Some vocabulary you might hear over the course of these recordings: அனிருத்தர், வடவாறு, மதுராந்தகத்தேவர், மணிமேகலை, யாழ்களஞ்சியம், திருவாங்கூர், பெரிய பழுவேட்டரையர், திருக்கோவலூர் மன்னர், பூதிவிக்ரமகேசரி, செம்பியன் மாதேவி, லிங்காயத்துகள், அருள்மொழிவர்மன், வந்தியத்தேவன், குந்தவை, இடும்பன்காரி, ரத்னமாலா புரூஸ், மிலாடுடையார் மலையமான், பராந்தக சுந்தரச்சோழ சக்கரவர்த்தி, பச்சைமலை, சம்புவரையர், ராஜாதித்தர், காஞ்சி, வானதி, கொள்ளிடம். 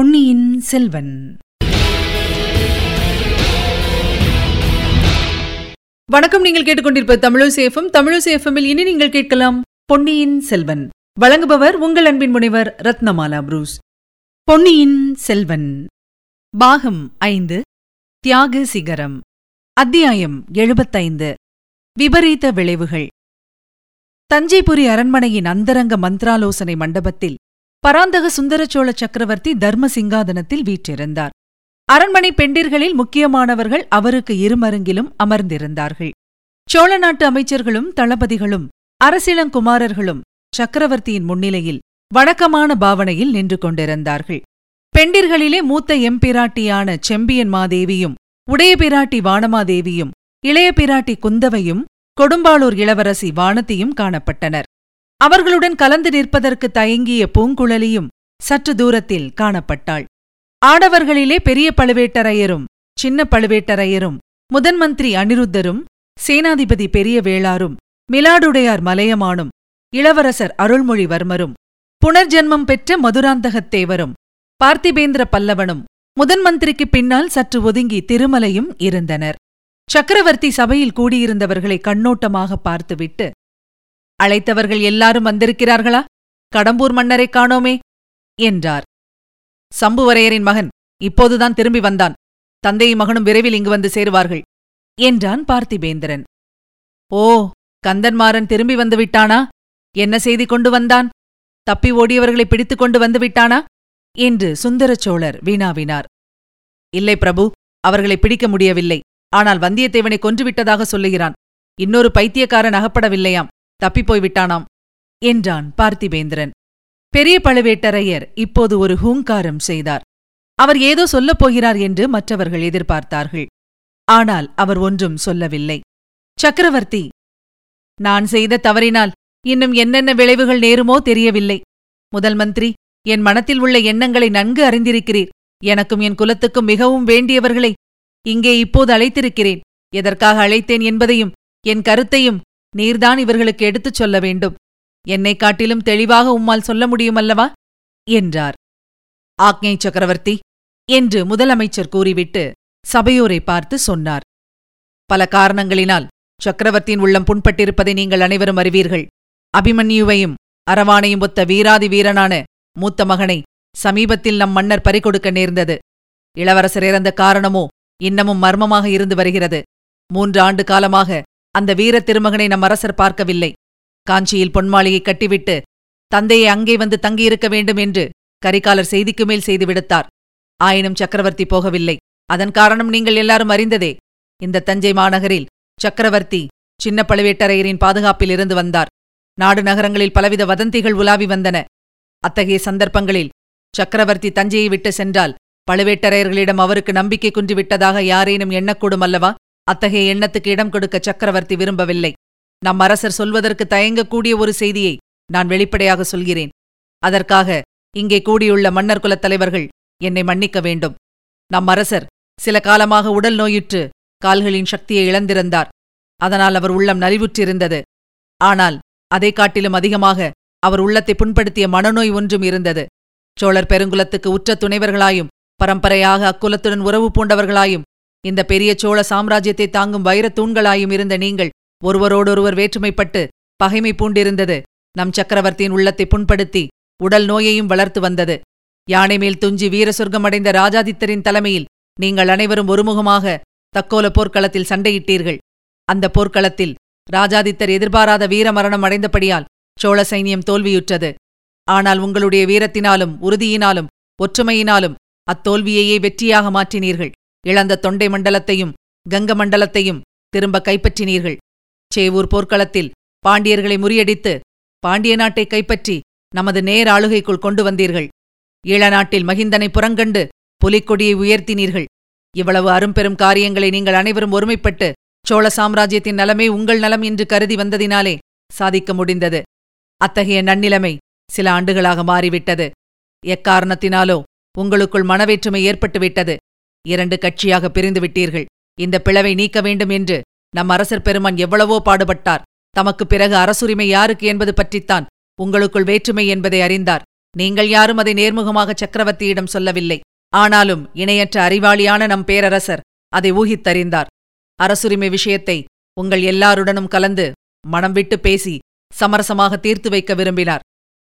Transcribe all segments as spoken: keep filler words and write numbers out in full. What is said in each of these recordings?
பொன்னியின் செல்வன். வணக்கம். நீங்கள் கேட்டுக்கொண்டிருப்பது தமிழசேஃபம். தமிழசேஃபமில் இனி நீங்கள் கேட்கலாம் பொன்னியின் செல்வன். வழங்குபவர் உங்கள் அன்பின் முனைவர் ரத்னமாலா புரூஸ். பொன்னியின் செல்வன் பாகம் ஐந்து, தியாக சிகரம், அத்தியாயம் எழுபத்தைந்து, விபரீத விளைவுகள். தஞ்சைபுரி அரண்மனையின் அந்தரங்க மந்திராலோசனை மண்டபத்தில் பராந்தக சுந்தரச்சோழ சக்கரவர்த்தி தர்ம சிங்காதனத்தில் வீற்றிருந்தார். அரண்மனை பெண்டிர்களில் முக்கியமானவர்கள் அவருக்கு இருமருங்கிலும் அமர்ந்திருந்தார்கள். சோழ நாட்டு அமைச்சர்களும் தளபதிகளும் அரசிளங்குமாரர்களும் சக்கரவர்த்தியின் முன்னிலையில் வணக்கமான பாவனையில் நின்று கொண்டிருந்தார்கள். பெண்டிர்களிலே மூத்த எம்பிராட்டியான செம்பியன் மாதேவியும் உடைய பிராட்டி வானமாதேவியும் இளைய பிராட்டி குந்தவையும் கொடும்பாளூர் இளவரசி வானதியும் காணப்பட்டனர். அவர்களுடன் கலந்து நிற்பதற்கு தயங்கிய பூங்குழலியும் சற்று தூரத்தில் காணப்பட்டாள். ஆடவர்களிலே பெரிய பழுவேட்டரையரும் சின்ன பழுவேட்டரையரும் முதன்மந்திரி அனிருத்தரும் சேனாதிபதி பெரிய வேளாரும் மிலாடுடையார் மலையமானும் இளவரசர் அருள்மொழிவர்மரும் புனர்ஜென்மம் பெற்ற மதுராந்தகத்தேவரும் பார்த்திபேந்திர பல்லவனும் முதன்மந்திரிக்கு பின்னால் சற்று ஒதுங்கி திருமலையும் இருந்தனர். சக்கரவர்த்தி சபையில் கூடியிருந்தவர்களை கண்ணோட்டமாக பார்த்துவிட்டு, அழைத்தவர்கள் எல்லாரும் வந்திருக்கிறார்களா? கடம்பூர் மன்னரை காணோமே என்றார். சம்புவரையரின் மகன் இப்போதுதான் திரும்பி வந்தான். தந்தையும் மகனும் விரைவில் இங்கு வந்து சேருவார்கள் என்றான் பார்த்திபேந்திரன். ஓ, கந்தன்மாறன் திரும்பி வந்துவிட்டானா? என்ன செய்தி கொண்டு வந்தான்? தப்பி ஓடியவர்களை பிடித்துக் கொண்டு வந்துவிட்டானா என்று சுந்தரச்சோழர் வீணாவினார். இல்லை பிரபு, அவர்களை பிடிக்க முடியவில்லை. ஆனால் வந்தியத்தேவனை கொன்றுவிட்டதாக சொல்லுகிறான். இன்னொரு பைத்தியக்காரன் அகப்படவில்லையாம், தப்பிப்போய்விட்டானாம் என்றான் பார்த்திபேந்திரன். பெரிய பழுவேட்டரையர் இப்போது ஒரு ஹூங்காரம் செய்தார். அவர் ஏதோ சொல்லப் போகிறார் என்று மற்றவர்கள் எதிர்பார்த்தார்கள். ஆனால் அவர் ஒன்றும் சொல்லவில்லை. சக்கரவர்த்தி, நான் செய்த தவறினால் இன்னும் என்னென்ன விளைவுகள் நேருமோ தெரியவில்லை. முதல் மந்திரி, என் மனத்தில் உள்ள எண்ணங்களை நன்கு அறிந்திருக்கிறீர். எனக்கும் என் குலத்துக்கும் மிகவும் வேண்டியவர்களை இங்கே இப்போது அழைத்திருக்கிறேன். எதற்காக அழைத்தேன் என்பதையும் என் கருத்தையும் நீர்தான் இவர்களுக்கு எடுத்துச் சொல்ல வேண்டும். என்னைக் காட்டிலும் தெளிவாக உம்மால் சொல்ல முடியுமல்லவா என்றார். ஆக்ஞை சக்கரவர்த்தி என்று முதலமைச்சர் கூறிவிட்டு சபையோரை பார்த்து சொன்னார். பல காரணங்களினால் சக்கரவர்த்தியின் உள்ளம் புண்பட்டிருப்பதை நீங்கள் அனைவரும் அறிவீர்கள். அபிமன்யுவையும் அரவானையும் ஒத்த வீராதி வீரனான மூத்த மகனை சமீபத்தில் நம் மன்னர் பறிகொடுக்க நேர்ந்தது. இளவரசர் இறந்த காரணமோ இன்னமும் மர்மமாக இருந்து வருகிறது. மூன்று ஆண்டு காலமாக அந்த வீர திருமகனை நம் அரசர் பார்க்கவில்லை. காஞ்சியில் பொன்மாளிகை கட்டிவிட்டு தந்தையை அங்கே வந்து தங்கியிருக்க வேண்டும் என்று கரிகாலர் செய்திக்கு மேல் செய்து விடுத்தார். ஆயினும் சக்கரவர்த்தி போகவில்லை. அதன் காரணம் நீங்கள் எல்லாரும் அறிந்ததே. இந்த தஞ்சை மாநகரில் சக்கரவர்த்தி சின்ன பழுவேட்டரையரின் பாதுகாப்பில் இருந்து வந்தார். நாடு நகரங்களில் பலவித வதந்திகள் உலாவி வந்தன. அத்தகைய சந்தர்ப்பங்களில் சக்கரவர்த்தி தஞ்சையை விட்டு சென்றால் பழுவேட்டரையர்களிடம் அவருக்கு நம்பிக்கை குன்றிவிட்டதாக யாரேனும் எண்ணக்கூடும் அல்லவா? அத்தகைய எண்ணத்துக்கு இடம் கொடுக்க சக்கரவர்த்தி விரும்பவில்லை. நம் அரசர் சொல்வதற்கு தயங்கக்கூடிய ஒரு செய்தியை நான் வெளிப்படையாக சொல்கிறேன். அதற்காக இங்கே கூடியுள்ள மன்னர் குலத் தலைவர்கள் என்னை மன்னிக்க வேண்டும். நம் அரசர் சில காலமாக உடல் நோயுற்று கால்களின் சக்தியை இழந்திருந்தார். அதனால் அவர் உள்ளம் நலிவுற்றிருந்தது. ஆனால் அதை காட்டிலும் அதிகமாக அவர் உள்ளத்தை புண்படுத்திய மனநோய் ஒன்றும் இருந்தது. சோழர் பெருங்குலத்துக்கு உற்ற துணைவர்களாயும் பரம்பரையாக அக்குலத்துடன் உறவு பூண்டவர்களாயும் இந்த பெரிய சோழ சாம்ராஜ்யத்தை தாங்கும் வைரத் தூண்களாயும் இருந்த நீங்கள் ஒருவரோடொருவர் வேற்றுமைப்பட்டு பகைமை பூண்டிருந்தது நம் சக்கரவர்த்தியின் உள்ளத்தை புண்படுத்தி உடல் நோயையும் வளர்த்து வந்தது. யானை மேல் துஞ்சி வீர சொர்க்கமடைந்த ராஜாதித்தரின் தலைமையில் நீங்கள் அனைவரும் ஒருமுகமாக தக்கோல போர்க்களத்தில் சண்டையிட்டீர்கள். அந்த போர்க்களத்தில் ராஜாதித்தர் எதிர்பாராத வீரமரணம் அடைந்தபடியால் சோழ சைனியம் தோல்வியுற்றது. ஆனால் உங்களுடைய வீரத்தினாலும் உறுதியினாலும் ஒற்றுமையினாலும் அத்தோல்வியையே வெற்றியாக மாற்றினீர்கள். இழந்த தொண்டை மண்டலத்தையும் கங்க மண்டலத்தையும் திரும்ப கைப்பற்றினீர்கள். சேவூர் போர்க்களத்தில் பாண்டியர்களை முறியடித்து பாண்டிய நாட்டை கைப்பற்றி நமது நேர் ஆளுகைக்குள் கொண்டு வந்தீர்கள். ஈழ நாட்டில் மகிந்தனை புறங்கண்டு புலிக்கொடியை உயர்த்தினீர்கள். இவ்வளவு அரும்பெரும் காரியங்களை நீங்கள் அனைவரும் ஒருமைப்பட்டு சோழ சாம்ராஜ்யத்தின் நலமே உங்கள் நலம் என்று கருதி வந்ததினாலே சாதிக்க முடிந்தது. அத்தகைய நன்னிலைமை சில ஆண்டுகளாக மாறிவிட்டது. எக்காரணத்தினாலோ உங்களுக்குள் மனவேற்றுமை ஏற்பட்டுவிட்டது. இரண்டு கட்சியாக பிரிந்து விட்டீர்கள். இந்த பிளவை நீக்க வேண்டும் என்று நம் அரசர் பெருமான் எவ்வளவோ பாடுபட்டார். தமக்கு பிறகு அரசுரிமை யாருக்கு என்பது பற்றித்தான் உங்களுக்குள் வேற்றுமை என்பதை அறிந்தார். நீங்கள் யாரும் அதை நேர்முகமாக சக்கரவர்த்தியிடம் சொல்லவில்லை. ஆனாலும் இணையற்ற அறிவாளியான நம் பேரரசர் அதை ஊகித்தறிந்தார். அரசுரிமை விஷயத்தை உங்கள் எல்லாருடனும் கலந்து மனம் விட்டு பேசி சமரசமாக தீர்த்து வைக்க விரும்பினார்.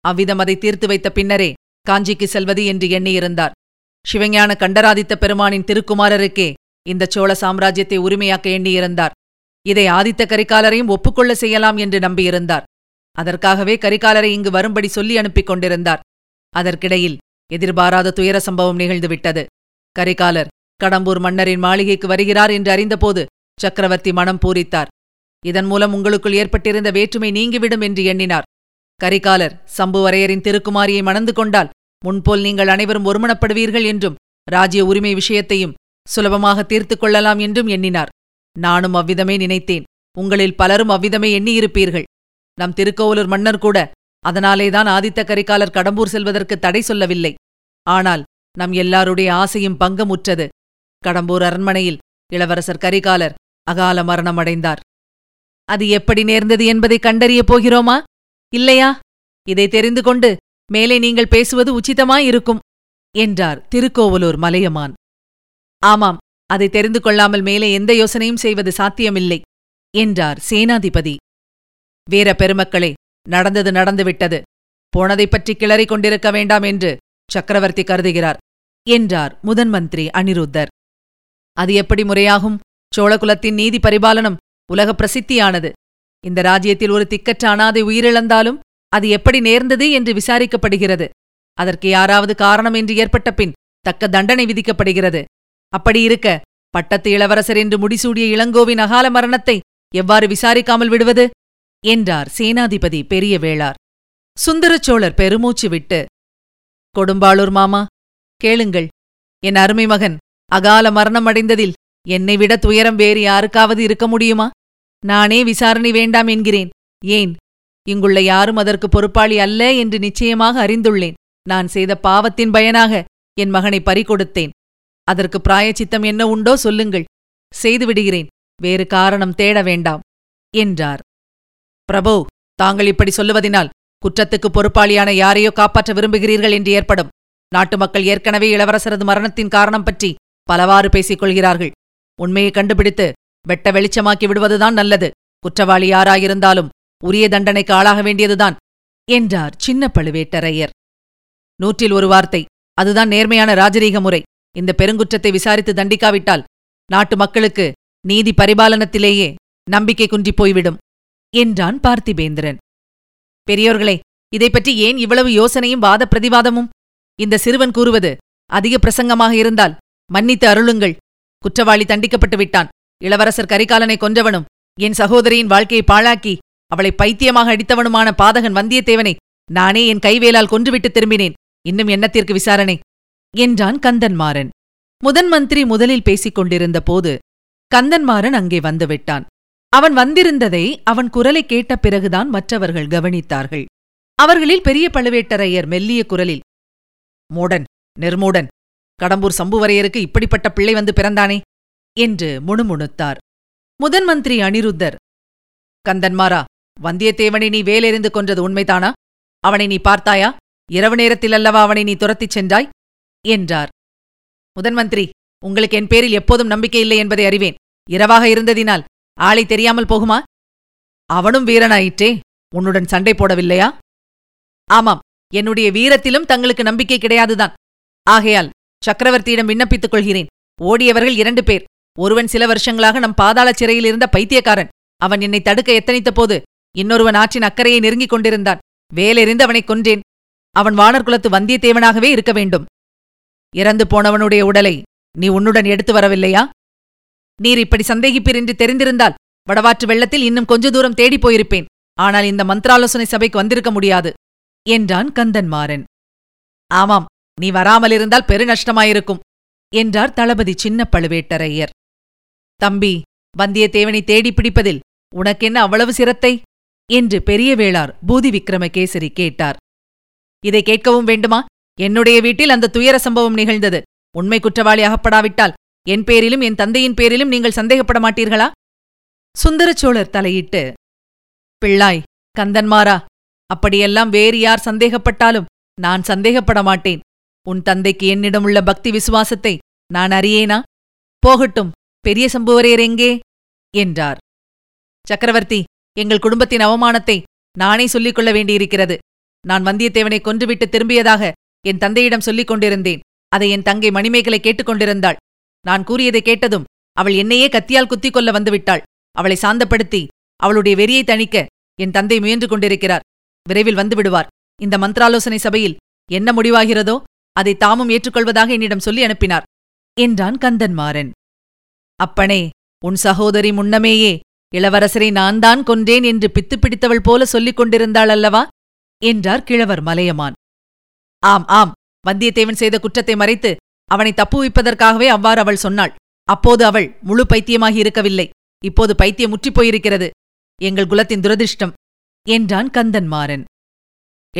அவ்விதம் அதை தீர்த்து வைத்த பின்னரே காஞ்சிக்கு செல்வது என்று எண்ணியிருந்தார். சிவஞான கண்டராதித்த பெருமானின் திருக்குமாரருக்கே இந்த சோழ சாம்ராஜ்யத்தை உரிமையாக்க எண்ணியிருந்தார். இதை ஆதித்த கரிகாலரையும் ஒப்புக்கொள்ள செய்யலாம் என்று நம்பியிருந்தார். அதற்காகவே கரிகாலரை இங்கு வரும்படி சொல்லி அனுப்பிக் கொண்டிருந்தார். அதற்கிடையில் எதிர்பாராத துயர சம்பவம் நிகழ்ந்துவிட்டது. கரிகாலர் கடம்பூர் மன்னரின் மாளிகைக்கு வருகிறார் என்று அறிந்தபோது சக்கரவர்த்தி மனம் பூரித்தார். இதன் மூலம் உங்களுக்குள் ஏற்பட்டிருந்த வேற்றுமை நீங்கிவிடும் என்று எண்ணினார். கரிகாலர் சம்புவரையரின் திருக்குமாரியை மணந்து கொண்டால் முன்போல் நீங்கள் அனைவரும் ஒருமனப்படுவீர்கள் என்றும் ராஜ்ய உரிமை விஷயத்தையும் சுலபமாக தீர்த்து கொள்ளலாம் என்றும் எண்ணினார். நானும் அவ்விதமே நினைத்தேன். உங்களில் பலரும் அவ்விதமே எண்ணியிருப்பீர்கள். நம் திருக்கோவலூர் மன்னர் கூட அதனாலேதான் ஆதித்த கரிகாலர் கடம்பூர் செல்வதற்கு தடை சொல்லவில்லை. ஆனால் நம் எல்லாருடைய ஆசையும் பங்கமுற்றது. கடம்பூர் அரண்மனையில் இளவரசர் கரிகாலர் அகால மரணமடைந்தார். அது எப்படி நேர்ந்தது என்பதை கண்டறியப் போகிறோமா இல்லையா? இதை தெரிந்து கொண்டு மேலே நீங்கள் பேசுவது உச்சிதமாயிருக்கும் என்றார் திருக்கோவலூர் மலையமான். ஆமாம், அதை தெரிந்து கொள்ளாமல் மேலே எந்த யோசனையும் செய்வது சாத்தியமில்லை என்றார் சேனாதிபதி. வீர பெருமக்களே, நடந்தது நடந்துவிட்டது. போனதை பற்றி கிளறி கொண்டிருக்க வேண்டாம் என்று சக்கரவர்த்தி கருதுகிறார் என்றார் முதன் மந்திரி அனிருத்தர். அது எப்படி முறையாகும்? சோழகுலத்தின் நீதி பரிபாலனம் உலக பிரசித்தியானது. இந்த ராஜ்யத்தில் ஒரு திக்கற்ற அனாதை உயிரிழந்தாலும் அது எப்படி நேர்ந்தது என்று விசாரிக்கப்படுகிறது. அதற்கு யாராவது காரணம் என்று ஏற்பட்ட பின் தக்க தண்டனை விதிக்கப்படுகிறது. அப்படியிருக்க பட்டத்து இளவரசர் என்று முடிசூடிய இளங்கோவின் அகால மரணத்தை எவ்வாறு விசாரிக்காமல் விடுவது என்றார் சேனாதிபதி பெரிய வேளார். சுந்தரச்சோழர் பெருமூச்சு விட்டு, கொடும்பாளூர் மாமா, கேளுங்கள். என் அருமை மகன் அகால மரணமடைந்ததில் என்னை விட துயரம் வேறு யாருக்காவது இருக்க முடியுமா? நானே விசாரணை வேண்டாம் என்கிறேன். ஏன்? இங்குள்ள யாரும் அதற்கு பொறுப்பாளி அல்ல என்று நிச்சயமாக அறிந்துள்ளேன். நான் செய்த பாவத்தின் பயனாக என் மகனை பறிகொடுத்தேன். அதற்கு பிராயச்சித்தம் என்ன உண்டோ சொல்லுங்கள், செய்துவிடுகிறேன். வேறு காரணம் தேட வேண்டாம் என்றார். பிரபு, தாங்கள் இப்படி சொல்லுவதினால் குற்றத்துக்கு பொறுப்பாளியான யாரையோ காப்பாற்ற விரும்புகிறீர்கள் என்று ஏற்படும். நாட்டு மக்கள் ஏற்கனவே இளவரசரது மரணத்தின் காரணம் பற்றி பலவாறு பேசிக் கொள்கிறார்கள். உண்மையை கண்டுபிடித்து வெட்ட வெளிச்சமாக்கி விடுவதுதான் நல்லது. குற்றவாளி யாராயிருந்தாலும் உரிய தண்டனைக்கு ஆளாக வேண்டியதுதான் என்றார் சின்ன பழுவேட்டரையர். நூற்றில் ஒரு வார்த்தை. அதுதான் நேர்மையான ராஜரீக முறை. இந்த பெருங்குற்றத்தை விசாரித்து தண்டிக்காவிட்டால் நாட்டு மக்களுக்கு நீதி பரிபாலனத்திலேயே நம்பிக்கை குன்றிப் போய்விடும் என்றான் பார்த்திபேந்திரன். பெரியோர்களே, இதைப்பற்றி ஏன் இவ்வளவு யோசனையும் வாத பிரதிவாதமும்? இந்த சிறுவன் கூறுவது அதிக பிரசங்கமாக இருந்தால் மன்னித்து அருளுங்கள். குற்றவாளி தண்டிக்கப்பட்டு விட்டான். இளவரசர் கரிகாலனை கொன்றவனும் என் சகோதரியின் வாழ்க்கையை பாழாக்கி அவளை பைத்தியமாக அடித்தவனுமான பாதகன் வந்தியத்தேவனை நானே என் கைவேலால் கொன்றுவிட்டு திரும்பினேன். இன்னும் என்னத்திற்கு விசாரணை என்றான் கந்தன்மாறன். முதன் மந்திரி முதலில் பேசிக் கொண்டிருந்த போது கந்தன்மாறன் அங்கே வந்துவிட்டான். அவன் வந்திருந்ததை அவன் குரலை கேட்ட பிறகுதான் மற்றவர்கள் கவனித்தார்கள். அவர்களில் பெரிய பழுவேட்டரையர் மெல்லிய குரலில், மூடன், நெர்மூடன், கடம்பூர் சம்புவரையருக்கு இப்படிப்பட்ட பிள்ளை வந்து பிறந்தானே என்று முணுமுணுத்தார். முதன் மந்திரி அனிருத்தர், கந்தன்மாரா, வந்தியத்தேவனை நீ வேலெறிந்து கொன்றது உண்மைதானா? அவனை நீ பார்த்தாயா? இரவு நேரத்திலல்லவா அவனை நீ துரத்திச் சென்றாய் என்றார். முதன் மந்திரி, உங்களுக்கு என் பேரில் எப்போதும் நம்பிக்கையில்லை என்பதை அறிவேன். இரவாக இருந்ததினால் ஆளை தெரியாமல் போகுமா? அவனும் வீரனாயிற்றே, உன்னுடன் சண்டை போடவில்லையா? ஆமாம், என்னுடைய வீரத்திலும் தங்களுக்கு நம்பிக்கை கிடையாதுதான். ஆகையால் சக்கரவர்த்தியிடம் விண்ணப்பித்துக் கொள்கிறேன். ஓடியவர்கள் இரண்டு பேர். ஒருவன் சில வருஷங்களாக நம் பாதாள சிறையில் இருந்த பைத்தியக்காரன். அவன் என்னை தடுக்க எத்தனித்த போது இன்னொருவன் ஆற்றின் அக்கறையை நெருங்கிக் கொண்டிருந்தான். வேலெறிந்து அவனை கொன்றேன். அவன் வானர்குலத்து வந்தியத்தேவனாகவே இருக்க வேண்டும். இறந்து போனவனுடைய உடலை நீ உன்னுடன் எடுத்து வரவில்லையா? நீர் இப்படி சந்தேகிப்பீர் என்று தெரிந்திருந்தால் வடவாற்று வெள்ளத்தில் இன்னும் கொஞ்ச தூரம் தேடிப் போயிருப்பேன். ஆனால் இந்த மந்திராலோசனை சபைக்கு வந்திருக்க முடியாது என்றான் கந்தன்மாறன். ஆமாம், நீ வராமலிருந்தால் பெருநஷ்டமாயிருக்கும் என்றார் தளபதி சின்ன பழுவேட்டரையர். தம்பி, வந்தியத்தேவனை தேடிப்பிடிப்பதில் உனக்கென்ன அவ்வளவு சிரத்தை என்று பெரிய வேளார் பூதிவிக்ரமகேசரி கேட்டார். இதை கேட்கவும் வேண்டுமா? என்னுடைய வீட்டில் அந்த துயர சம்பவம் நிகழ்ந்தது. உண்மை குற்றவாளி அகப்படாவிட்டால் என் பேரிலும் என் தந்தையின் பேரிலும் நீங்கள் சந்தேகப்பட மாட்டீர்களா? சுந்தரச்சோழர் தலையிட்டு, பிள்ளாய் கந்தன்மாரா, அப்படியெல்லாம் வேறு யார் சந்தேகப்பட்டாலும் நான் சந்தேகப்பட மாட்டேன். உன் தந்தைக்கு என்னிடம் உள்ள பக்தி விசுவாசத்தை நான் அறியேனா? போகட்டும், பெரிய சம்புவரையர் எங்கே என்றார். சக்கரவர்த்தி, எங்கள் குடும்பத்தின் அவமானத்தை நானே சொல்லிக் கொள்ள வேண்டியிருக்கிறது. நான் வந்தியத்தேவனை கொன்றுவிட்டு திரும்பியதாக என் தந்தையிடம் சொல்லிக் கொண்டிருந்தேன். அதை என் தங்கை மணிமேகலை கேட்டுக்கொண்டிருந்தாள். நான் கூறியதை கேட்டதும் அவள் என்னையே கத்தியால் குத்திக் கொள்ள வந்துவிட்டாள். அவளை சாந்தப்படுத்தி அவளுடைய வெறியை தணிக்க என் தந்தை முயன்று கொண்டிருக்கிறார். விரைவில் வந்துவிடுவார். இந்த மந்திராலோசனை சபையில் என்ன முடிவாகிறதோ அதை தாமும் ஏற்றுக்கொள்வதாக என்னிடம் சொல்லி அனுப்பினார் என்றான் கந்தன்மாறன். அப்பனே, உன் சகோதரி முன்னமேயே இளவரசரை நான்தான் கொன்றேன் என்று பித்து பிடித்தவள் போல சொல்லிக் கொண்டிருந்தாள் அல்லவா என்றார் கிழவர் மலையமான். ஆம் ஆம், வந்தியத்தேவன் செய்த குற்றத்தை மறைத்து அவனை தப்புவிப்பதற்காகவே அவ்வாறு அவள் சொன்னாள். அப்போது அவள் முழு பைத்தியமாகி இருக்கவில்லை. இப்போது பைத்தியம் முற்றிப்போயிருக்கிறது. எங்கள் குலத்தின் துரதிருஷ்டம் என்றான் கந்தன்மாறன்.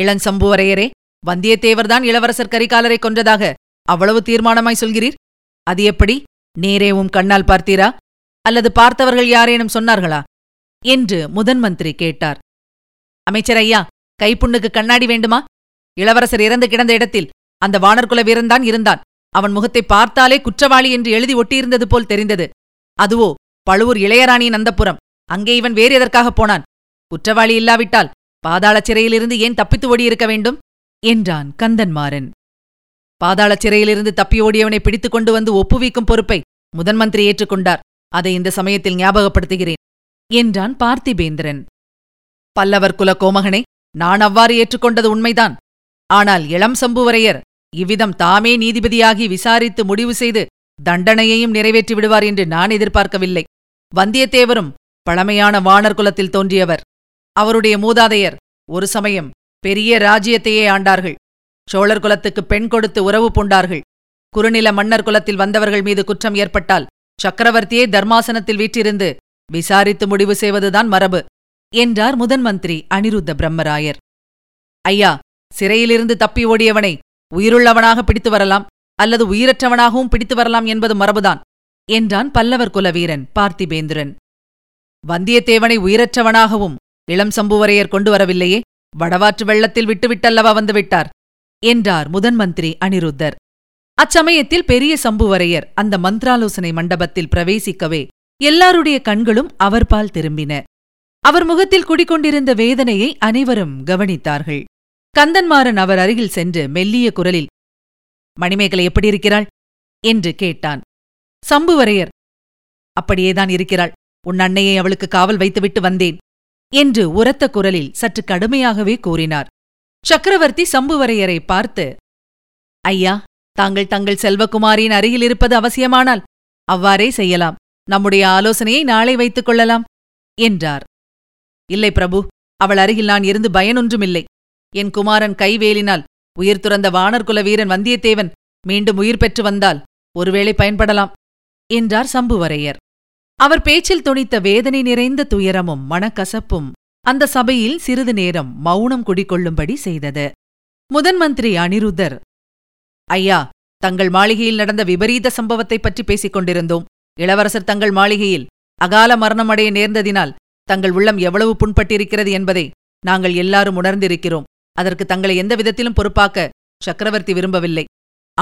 இளஞ்சம்புவரையரே, வந்தியத்தேவர்தான் இளவரசர் கரிகாலரை கொன்றதாக அவ்வளவு தீர்மானமாய் சொல்கிறீர். அது எப்படி? நேரே உம் கண்ணால் பார்த்தீரா, அல்லது பார்த்தவர்கள் யாரேனும் சொன்னார்களா என்று முதன் மந்திரி கேட்டார். அமைச்சர் ஐயா, கைப்புண்ணுக்கு கண்ணாடி வேண்டுமா? இளவரசர் இறந்து கிடந்த இடத்தில் அந்த வானர்குல வீரன்தான் இருந்தான். அவன் முகத்தை பார்த்தாலே குற்றவாளி என்று எழுதி ஒட்டியிருந்தது போல் தெரிந்தது. அதுவோ பழுவூர் இளையராணியின் அந்தப்புறம். அங்கே இவன் வேறு எதற்காக போனான்? குற்றவாளி இல்லாவிட்டால் பாதாள சிறையிலிருந்து ஏன் தப்பித்து ஓடியிருக்க வேண்டும் என்றான் கந்தன்மாறன். பாதாள சிறையிலிருந்து தப்பி ஓடியவனை பிடித்துக் கொண்டு வந்து ஒப்புவிக்கும் பொறுப்பை முதன் மந்திரி ஏற்றுக்கொண்டார். அதை இந்த சமயத்தில் ஞாபகப்படுத்துகிறேன் என்றான் பார்த்திபேந்திரன். பல்லவர் குல கோமகனை, நான் அவ்வாறு ஏற்றுக்கொண்டது உண்மைதான். ஆனால் இளம் சம்புவரையர் இவ்விதம் தாமே நீதிபதியாகி விசாரித்து முடிவு செய்து தண்டனையையும் நிறைவேற்றி விடுவார் என்று நான் எதிர்பார்க்கவில்லை. வந்தியத்தேவரும் பழமையான வானர் குலத்தில் தோன்றியவர். அவருடைய மூதாதையர் ஒரு சமயம் பெரிய ராஜ்யத்தையே ஆண்டார்கள். சோழர் குலத்துக்கு பெண் கொடுத்து உறவு பூண்டார்கள். குறுநில மன்னர் குலத்தில் வந்தவர்கள் மீது குற்றம் ஏற்பட்டால் சக்கரவர்த்தியை தர்மாசனத்தில் வீற்றிருந்து விசாரித்து முடிவு செய்வதுதான் மரபு என்றார் முதன் மந்திரி அனிருத்த பிரம்மராயர். ஐயா, சிறையிலிருந்து தப்பி ஓடியவனை உயிருள்ளவனாக பிடித்து வரலாம், அல்லது உயிரற்றவனாகவும் பிடித்து வரலாம் என்பது மரபுதான் என்றான் பல்லவர் குல வீரன் பார்த்திபேந்திரன். வந்தியத்தேவனை உயிரற்றவனாகவும் இளம் சம்புவரையர் கொண்டு வரவில்லையே, வடவாற்று வெள்ளத்தில் விட்டுவிட்டல்லவா வந்துவிட்டார் என்றார் முதன் மந்திரி அனிருத்தர். அச்சமயத்தில் பெரிய சம்புவரையர் அந்த மந்திராலோசனை மண்டபத்தில் பிரவேசிக்கவே எல்லாருடைய கண்களும் அவர்பால் திரும்பின. அவர் முகத்தில் குடிக்கொண்டிருந்த வேதனையை அனைவரும் கவனித்தார்கள். கந்தன்மாறன் அவர் அருகில் சென்று மெல்லிய குரலில், மணிமேகலை எப்படி இருக்கிறாள் என்று கேட்டான். சம்புவரையர், அப்படியேதான் இருக்கிறாள். உன் அன்னையை அவளுக்கு காவல் வைத்துவிட்டு வந்தேன் என்று உரத்த குரலில் சற்று கடுமையாகவே கூறினார். சக்கரவர்த்தி சம்புவரையரை பார்த்து, ஐயா, தாங்கள் தங்கள் செல்வகுமாரியின் அருகில் இருப்பது அவசியமானால் அவ்வாறே செய்யலாம். நம்முடைய ஆலோசனையை நாளை வைத்துக் கொள்ளலாம் என்றார். இல்லை பிரபு, அவள் அருகில் நான் இருந்து பயனொன்றுமில்லை. என் குமாரன் கைவேலினால் உயிர் துறந்த வானர்குல வீரன் வந்தியத்தேவன் மீண்டும் உயிர் பெற்று வந்தால் ஒருவேளை பயன்படலாம் என்றார் சம்புவரையர். அவர் பேச்சில் தொனித்த வேதனை நிறைந்த துயரமும் மனக்கசப்பும் அந்த சபையில் சிறிது நேரம் மௌனம் குடிக்கொள்ளும்படி செய்தது. முதன் மந்திரி அனிருத்தர், ஐயா, தங்கள் மாளிகையில் நடந்த விபரீத சம்பவத்தை பற்றி பேசிக் கொண்டிருந்தோம். இளவரசர் தங்கள் மாளிகையில் அகால மரணமடைய நேர்ந்ததினால் தங்கள் உள்ளம் எவ்வளவு புண்பட்டிருக்கிறது என்பதை நாங்கள் எல்லாரும் உணர்ந்திருக்கிறோம். அதற்கு தங்களை எந்த விதத்திலும் பொறுப்பாக்க சக்கரவர்த்தி விரும்பவில்லை.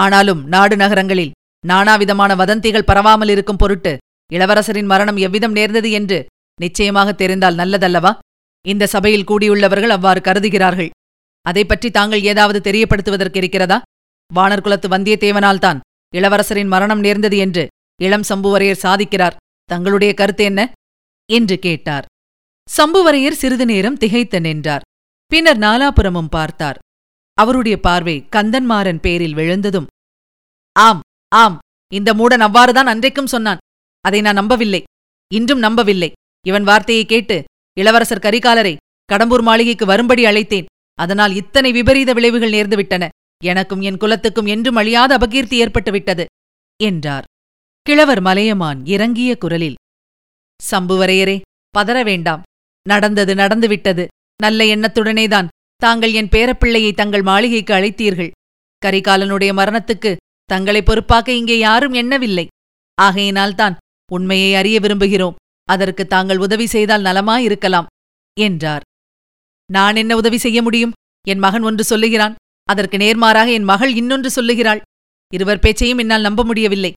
ஆனாலும் நாடு நகரங்களில் நானாவிதமான வதந்திகள் பரவாமல் இருக்கும் பொருட்டு இளவரசரின் மரணம் எவ்விதம் நேர்ந்தது என்று நிச்சயமாக தெரிந்தால் நல்லதல்லவா? இந்த சபையில் கூடியுள்ளவர்கள் அவ்வாறு கருதுகிறார்கள். அதை பற்றி தாங்கள் ஏதாவது தெரியப்படுத்துவதற்கு இருக்கிறதா? வானர்குலத்து வந்தியத்தேவனால்தான் இளவரசரின் மரணம் நேர்ந்தது என்று இளம் சம்புவரையர் சாதிக்கிறார். தங்களுடைய கருத்து என்ன என்று கேட்டார். சம்புவரையர் சிறிது நேரம் திகைத்து நின்றார். பின்னர் நாலாபுரமும் பார்த்தார். அவருடைய பார்வை கந்தன்மாறன் பேரில் விழுந்ததும், ஆம் ஆம், இந்த மூடன் அவ்வாறுதான் அன்றைக்கும் சொன்னான். அதை நான் நம்பவில்லை, இன்றும் நம்பவில்லை. இவன் வார்த்தையை கேட்டு இளவரசர் கரிகாலரை கடம்பூர் மாளிகைக்கு வரும்படி அழைத்தேன். அதனால் இத்தனை விபரீத விளைவுகள் நேர்ந்துவிட்டன. எனக்கும் என் குலத்துக்கும் என்றும் அழியாத அபகீர்த்தி ஏற்பட்டுவிட்டது என்றார். கிழவர் மலையமான் இறங்கிய குரலில், சம்புவரையரே, பதற வேண்டாம். நடந்தது நடந்துவிட்டது. நல்ல எண்ணத்துடனேதான் தாங்கள் என் பேரப்பிள்ளையை தங்கள் மாளிகைக்கு அழைத்தீர்கள். கரிகாலனுடைய மரணத்துக்கு தங்களை பொறுப்பாக்க இங்கே யாரும் எண்ணவில்லை. ஆகையினால்தான் உண்மையை அறிய விரும்புகிறோம். அதற்கு தாங்கள் உதவி செய்தால் நலமாயிருக்கலாம் என்றார். நான் என்ன உதவி செய்ய முடியும்? என் மகன் ஒன்று சொல்லுகிறான், அதற்கு நேர்மாறாக என் மகள் இன்னொன்று சொல்லுகிறாள். இருவர் பேச்சையும் என்னால் நம்ப முடியவில்லை.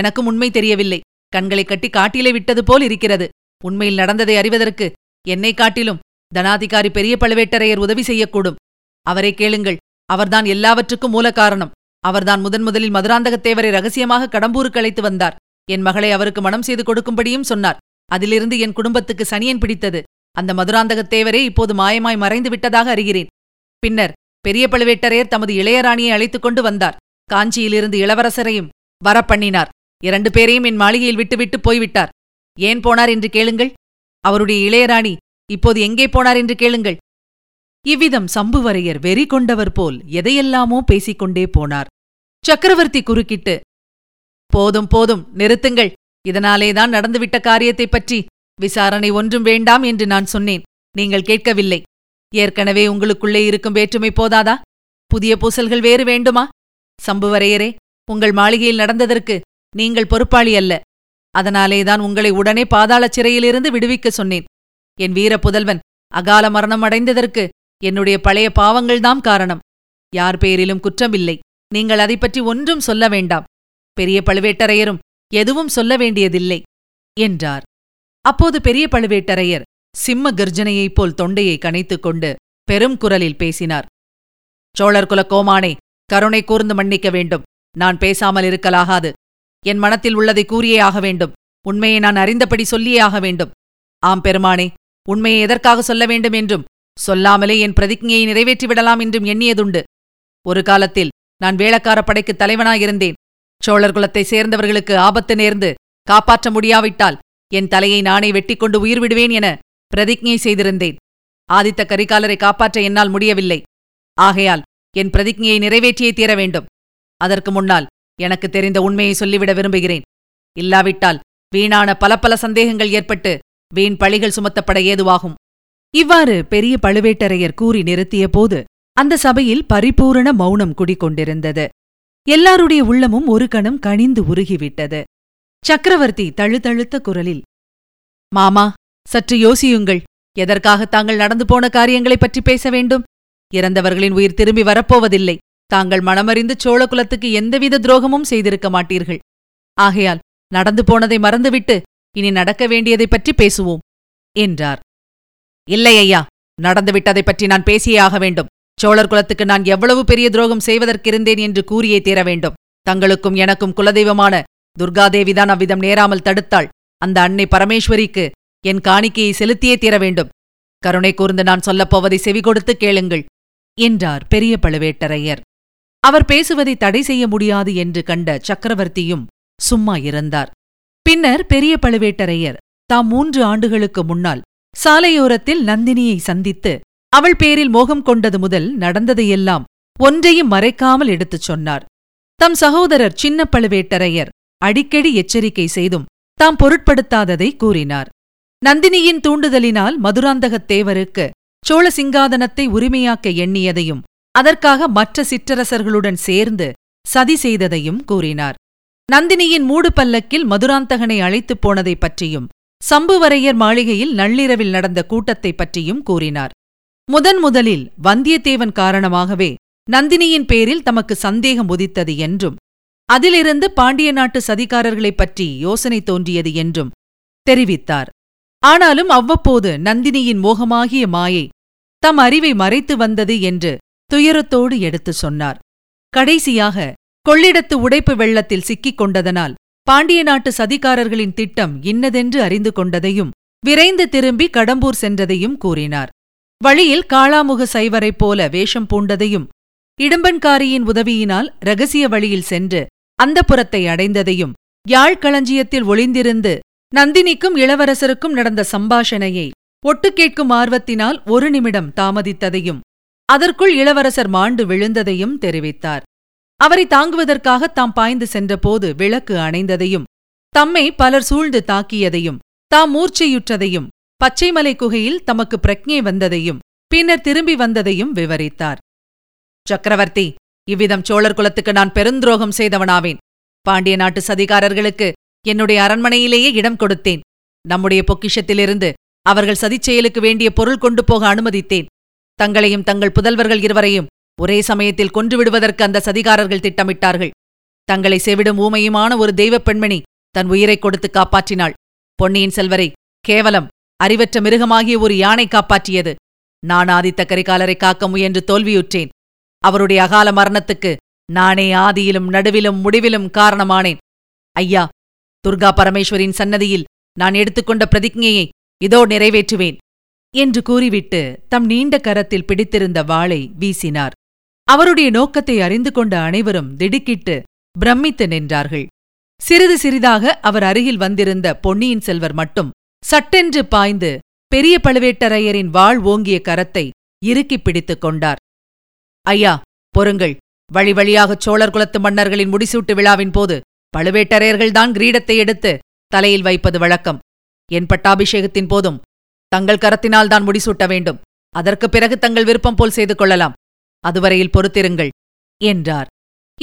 எனக்கும் உண்மை தெரியவில்லை. கண்களை கட்டி காட்டிலே விட்டது போல் இருக்கிறது. உண்மையில் நடந்ததை அறிவதற்கு என்னை காட்டிலும் தனாதிகாரி பெரிய பழுவேட்டரையர் உதவி செய்யக்கூடும். அவரை கேளுங்கள். அவர்தான் எல்லாவற்றுக்கும் மூல காரணம். அவர்தான் முதன் முதலில் மதுராந்தகத்தேவரை ரகசியமாக கடம்பூருக்கு அழைத்து வந்தார். என் மகளை அவருக்கு மனம் செய்து கொடுக்கும்படியும் சொன்னார். அதிலிருந்து என் குடும்பத்துக்கு சனியன் பிடித்தது. அந்த மதுராந்தகத்தேவரே இப்போது மாயமாய் மறைந்து விட்டதாக அறிகிறேன். பின்னர் பெரிய பழுவேட்டரையர் தமது இளையராணியை அழைத்துக் கொண்டு வந்தார். காஞ்சியிலிருந்து இளவரசரையும் வரப்பண்ணினார். இரண்டு பேரையும் என் மாளிகையில் விட்டுவிட்டு போய்விட்டார். ஏன் போனார் என்று கேளுங்கள். அவருடைய இளையராணி இப்போது எங்கே போனார் என்று கேளுங்கள். இவ்விதம் சம்புவரையர் வெறி கொண்டவர் போல் எதையெல்லாமோ பேசிக்கொண்டே போனார். சக்கரவர்த்தி குறுக்கிட்டு, போதும் போதும், நிறுத்துங்கள். இதனாலேதான் நடந்துவிட்ட காரியத்தைப் பற்றி விசாரணை ஒன்றும் வேண்டாம் என்று நான் சொன்னேன். நீங்கள் கேட்கவில்லை. ஏற்கனவே உங்களுக்குள்ளே இருக்கும் வேற்றுமை போதாதா? புதிய பூசல்கள் வேறு வேண்டுமா? சம்புவரையரே, உங்கள் மாளிகையில் நடந்ததற்கு நீங்கள் பொறுப்பாளி அல்ல. அதனாலேதான் உங்களை உடனே பாதாள சிறையிலிருந்து விடுவிக்க சொன்னேன். என் வீர புதல்வன் அகால மரணம் அடைந்ததற்கு என்னுடைய பழைய பாவங்கள்தாம் காரணம். யார் பேரிலும் குற்றமில்லை. நீங்கள் அதை பற்றி ஒன்றும் சொல்ல வேண்டாம். பெரிய பழுவேட்டரையரும் எதுவும் சொல்ல வேண்டியதில்லை என்றார். அப்போது பெரிய பழுவேட்டரையர் சிம்ம கர்ஜனையைப் போல் தொண்டையை கனைத்துக் கொண்டு பெரும் குரலில் பேசினார். சோழர்குல கோமானே, கருணை கூர்ந்து மன்னிக்க வேண்டும். நான் பேசாமல் இருக்கலாகாது. என் மனத்தில் உள்ளதை கூறியே ஆக வேண்டும். உண்மையை நான் அறிந்தபடி சொல்லியே ஆக வேண்டும். ஆம் பெருமானே, உண்மையை எதற்காக சொல்ல வேண்டும் என்றும் சொல்லாமலே என் பிரதிஜையை நிறைவேற்றிவிடலாம் என்றும் எண்ணியதுண்டு. ஒரு காலத்தில் நான் வேளக்கார படைக்கு தலைவனாயிருந்தேன். சோழர் குலத்தை சேர்ந்தவர்களுக்கு ஆபத்து நேர்ந்து காப்பாற்ற முடியாவிட்டால் என் தலையை நானே வெட்டிக்கொண்டு உயிர் விடுவேன் என பிரதிஜை செய்திருந்தேன். ஆதித்த கரிகாலரை காப்பாற்ற என்னால் முடியவில்லை. ஆகையால் என் பிரதிஜையை நிறைவேற்றியே தீர வேண்டும். அதற்கு முன்னால் எனக்கு தெரிந்த உண்மையை சொல்லிவிட விரும்புகிறேன். இல்லாவிட்டால் வீணான பல பல சந்தேகங்கள் ஏற்பட்டு வீண் பழிகள் சுமத்தப்பட ஏதுவாகும். இவ்வாறு பெரிய பழுவேட்டரையர் கூறி நிறுத்திய போது அந்த சபையில் பரிபூரண மௌனம் குடிகொண்டிருந்தது. எல்லாருடைய உள்ளமும் ஒரு கணம் கனிந்து உருகிவிட்டது. சக்கரவர்த்தி தழுதழுத்த குரலில், மாமா, சற்று யோசியுங்கள். எதற்காக தாங்கள் நடந்து போன காரியங்களைப் பற்றி பேச வேண்டும்? இறந்தவர்களின் உயிர் திரும்பி வரப்போவதில்லை. தாங்கள் மனமறிந்து சோழகுலத்துக்கு எந்தவித துரோகமும் செய்திருக்க மாட்டீர்கள். ஆகையால் நடந்து போனதை மறந்துவிட்டு இனி நடக்க வேண்டியதைப் பற்றி பேசுவோம் என்றார். இல்லை ஐயா, நடந்துவிட்டதைப் பற்றி நான் பேசியே ஆக வேண்டும். சோழர் குலத்துக்கு நான் எவ்வளவு பெரிய துரோகம் செய்வதற்கிருந்தேன் என்று கூறியே தீர வேண்டும். தங்களுக்கும் எனக்கும் குலதெய்வமான துர்காதேவிதான் அவ்விதம் நேராமல் தடுத்தாள். அந்த அன்னை பரமேஸ்வரிக்கு என் காணிக்கையை செலுத்தியே தீர வேண்டும். கருணை கூர்ந்து நான் சொல்லப்போவதை செவி கொடுத்து கேளுங்கள் என்றார் பெரிய பழுவேட்டரையர். அவர் பேசுவதை தடை செய்ய முடியாது என்று கண்ட சக்கரவர்த்தியும் சும்மா இருந்தார். பின்னர் பெரிய பழுவேட்டரையர் தாம் மூன்று ஆண்டுகளுக்கு முன்னால் சாலையோரத்தில் நந்தினியை சந்தித்து அவள் பேரில் மோகம் கொண்டது முதல் நடந்ததையெல்லாம் ஒன்றையும் மறைக்காமல் எடுத்துச் சொன்னார். தம் சகோதரர் சின்ன பழுவேட்டரையர் அடிக்கடி எச்சரிக்கை செய்தும் தாம் பொருட்படுத்தாததை கூறினார். நந்தினியின் தூண்டுதலினால் மதுராந்தகத்தேவருக்கு சோழ சிங்காதனத்தை உரிமையாக்க எண்ணியதையும் அதற்காக மற்ற சிற்றரசர்களுடன் சேர்ந்து சதி செய்ததையும் கூறினார். நந்தினியின் மூடு பல்லக்கில் மதுராந்தகனை அழைத்துப் போனதை பற்றியும் சம்புவரையர் மாளிகையில் நள்ளிரவில் நடந்த கூட்டத்தை பற்றியும் கூறினார். முதன் முதலில் வந்தியத்தேவன் காரணமாகவே நந்தினியின் பேரில் தமக்கு சந்தேகம் உதித்தது என்றும் அதிலிருந்து பாண்டிய நாட்டு சதிகாரர்களைப் பற்றி யோசனை தோன்றியது என்றும் தெரிவித்தார். ஆனாலும் அவ்வப்போது நந்தினியின் மோகமாகிய மாயை தம் அறிவை மறைத்து வந்தது என்று துயரத்தோடு எடுத்து சொன்னார். கடைசியாக கொள்ளிடத்து உடைப்பு வெள்ளத்தில் சிக்கிக் கொண்டதனால் பாண்டிய நாட்டு சதிகாரர்களின் திட்டம் இன்னதென்று அறிந்து கொண்டதையும் விரைந்து திரும்பி கடம்பூர் சென்றதையும் கூறினார். வழியில் காளாமுக சைவரைப் போல வேஷம் பூண்டதையும் இடும்பன்காரியின் உதவியினால் இரகசிய வழியில் சென்று அந்தப்புரத்தை அடைந்ததையும் யாழ்களஞ்சியத்தில் ஒளிந்திருந்து நந்தினிக்கும் இளவரசருக்கும் நடந்த சம்பாஷணையை ஒட்டுக்கேட்கும் ஆர்வத்தினால் ஒரு நிமிடம் தாமதித்ததையும் அதற்குள் இளவரசர் மாண்டு விழுந்ததையும் தெரிவித்தார். அவரை தாங்குவதற்காக தாம் பாய்ந்து சென்றபோது விளக்கு அணைந்ததையும் தம்மை பலர் சூழ்ந்து தாக்கியதையும் தாம் மூர்ச்சையுற்றதையும் பச்சைமலை குகையில் தமக்கு பிரக்ஞை வந்ததையும் பின்னர் திரும்பி வந்ததையும் விவரித்தார். சக்கரவர்த்தி, இவ்விதம் சோழர் குலத்துக்கு நான் பெருந்துரோகம் செய்தவனாவேன். பாண்டிய நாட்டு சதிகாரர்களுக்கு என்னுடைய அரண்மனையிலேயே இடம் கொடுத்தேன். நம்முடைய பொக்கிஷத்திலிருந்து அவர்கள் சதிச்செயலுக்கு வேண்டிய பொருள் கொண்டு போக அனுமதித்தேன். தங்களையும் தங்கள் புதல்வர்கள் இருவரையும் ஒரே சமயத்தில் கொன்றுவிடுவதற்கு அந்த சதிகாரர்கள் திட்டமிட்டார்கள். தங்களை செவிடும் ஊமையுமான ஒரு தெய்வப் பெண்மணி தன் உயிரை கொடுத்து காப்பாற்றினாள். பொன்னியின் செல்வரை கேவலம் அறிவற்ற மிருகமாகிய ஒரு யானை காப்பாற்றியது. நான் ஆதித்த கரிகாலரை காக்க முயன்று தோல்வியுற்றேன். அவருடைய அகால மரணத்துக்கு நானே ஆதியிலும் நடுவிலும் முடிவிலும் காரணமானேன். ஐயா, துர்கா பரமேஸ்வரின் சன்னதியில் நான் எடுத்துக்கொண்ட பிரதிஜையை இதோ நிறைவேற்றுவேன் என்று கூறிவிட்டு தம் நீண்ட கரத்தில் பிடித்திருந்த வாளை வீசினார். அவருடைய நோக்கத்தை அறிந்து கொண்ட அனைவரும் திடுக்கிட்டு பிரமித்து நின்றார்கள். சிறிது சிறிதாக அவர் அருகில் வந்திருந்த பொன்னியின் செல்வர் மட்டும் சட்டென்று பாய்ந்து பெரிய பழுவேட்டரையரின் வாள் ஓங்கிய கரத்தை இறுக்கிப் பிடித்துக் கொண்டார். ஐயா, பொறுங்கள். வழி வழியாகச் சோழர் குலத்து மன்னர்களின் முடிசூட்டு விழாவின் போது பழுவேட்டரையர்கள்தான் கிரீடத்தை எடுத்து தலையில் வைப்பது வழக்கம். என் பட்டாபிஷேகத்தின் போதும் தங்கள் கரத்தினால்தான் முடிசூட்ட வேண்டும். அதற்கு பிறகு தங்கள் விருப்பம் போல் செய்து கொள்ளலாம். அதுவரையில் பொறுத்திருங்கள் என்றார்.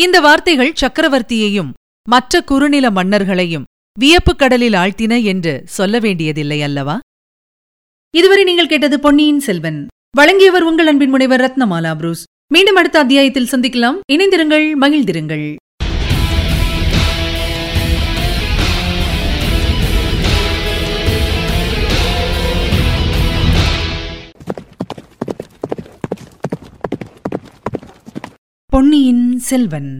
இந்த வார்த்தைகள் சக்கரவர்த்தியையும் மற்ற குறுநில மன்னர்களையும் வியப்புக் கடலில் ஆழ்த்தின என்று சொல்ல வேண்டியதில்லை அல்லவா? இதுவரை நீங்கள் கேட்டது பொன்னியின் செல்வன். வழங்கியவர் உங்கள் அன்பின் முனைவர் ரத்னமாலா புரூஸ். மீண்டும் அடுத்த அத்தியாயத்தில் சந்திக்கலாம். இணைந்திருங்கள், மகிழ்ந்திருங்கள். பொன்னியின் செல்வன்.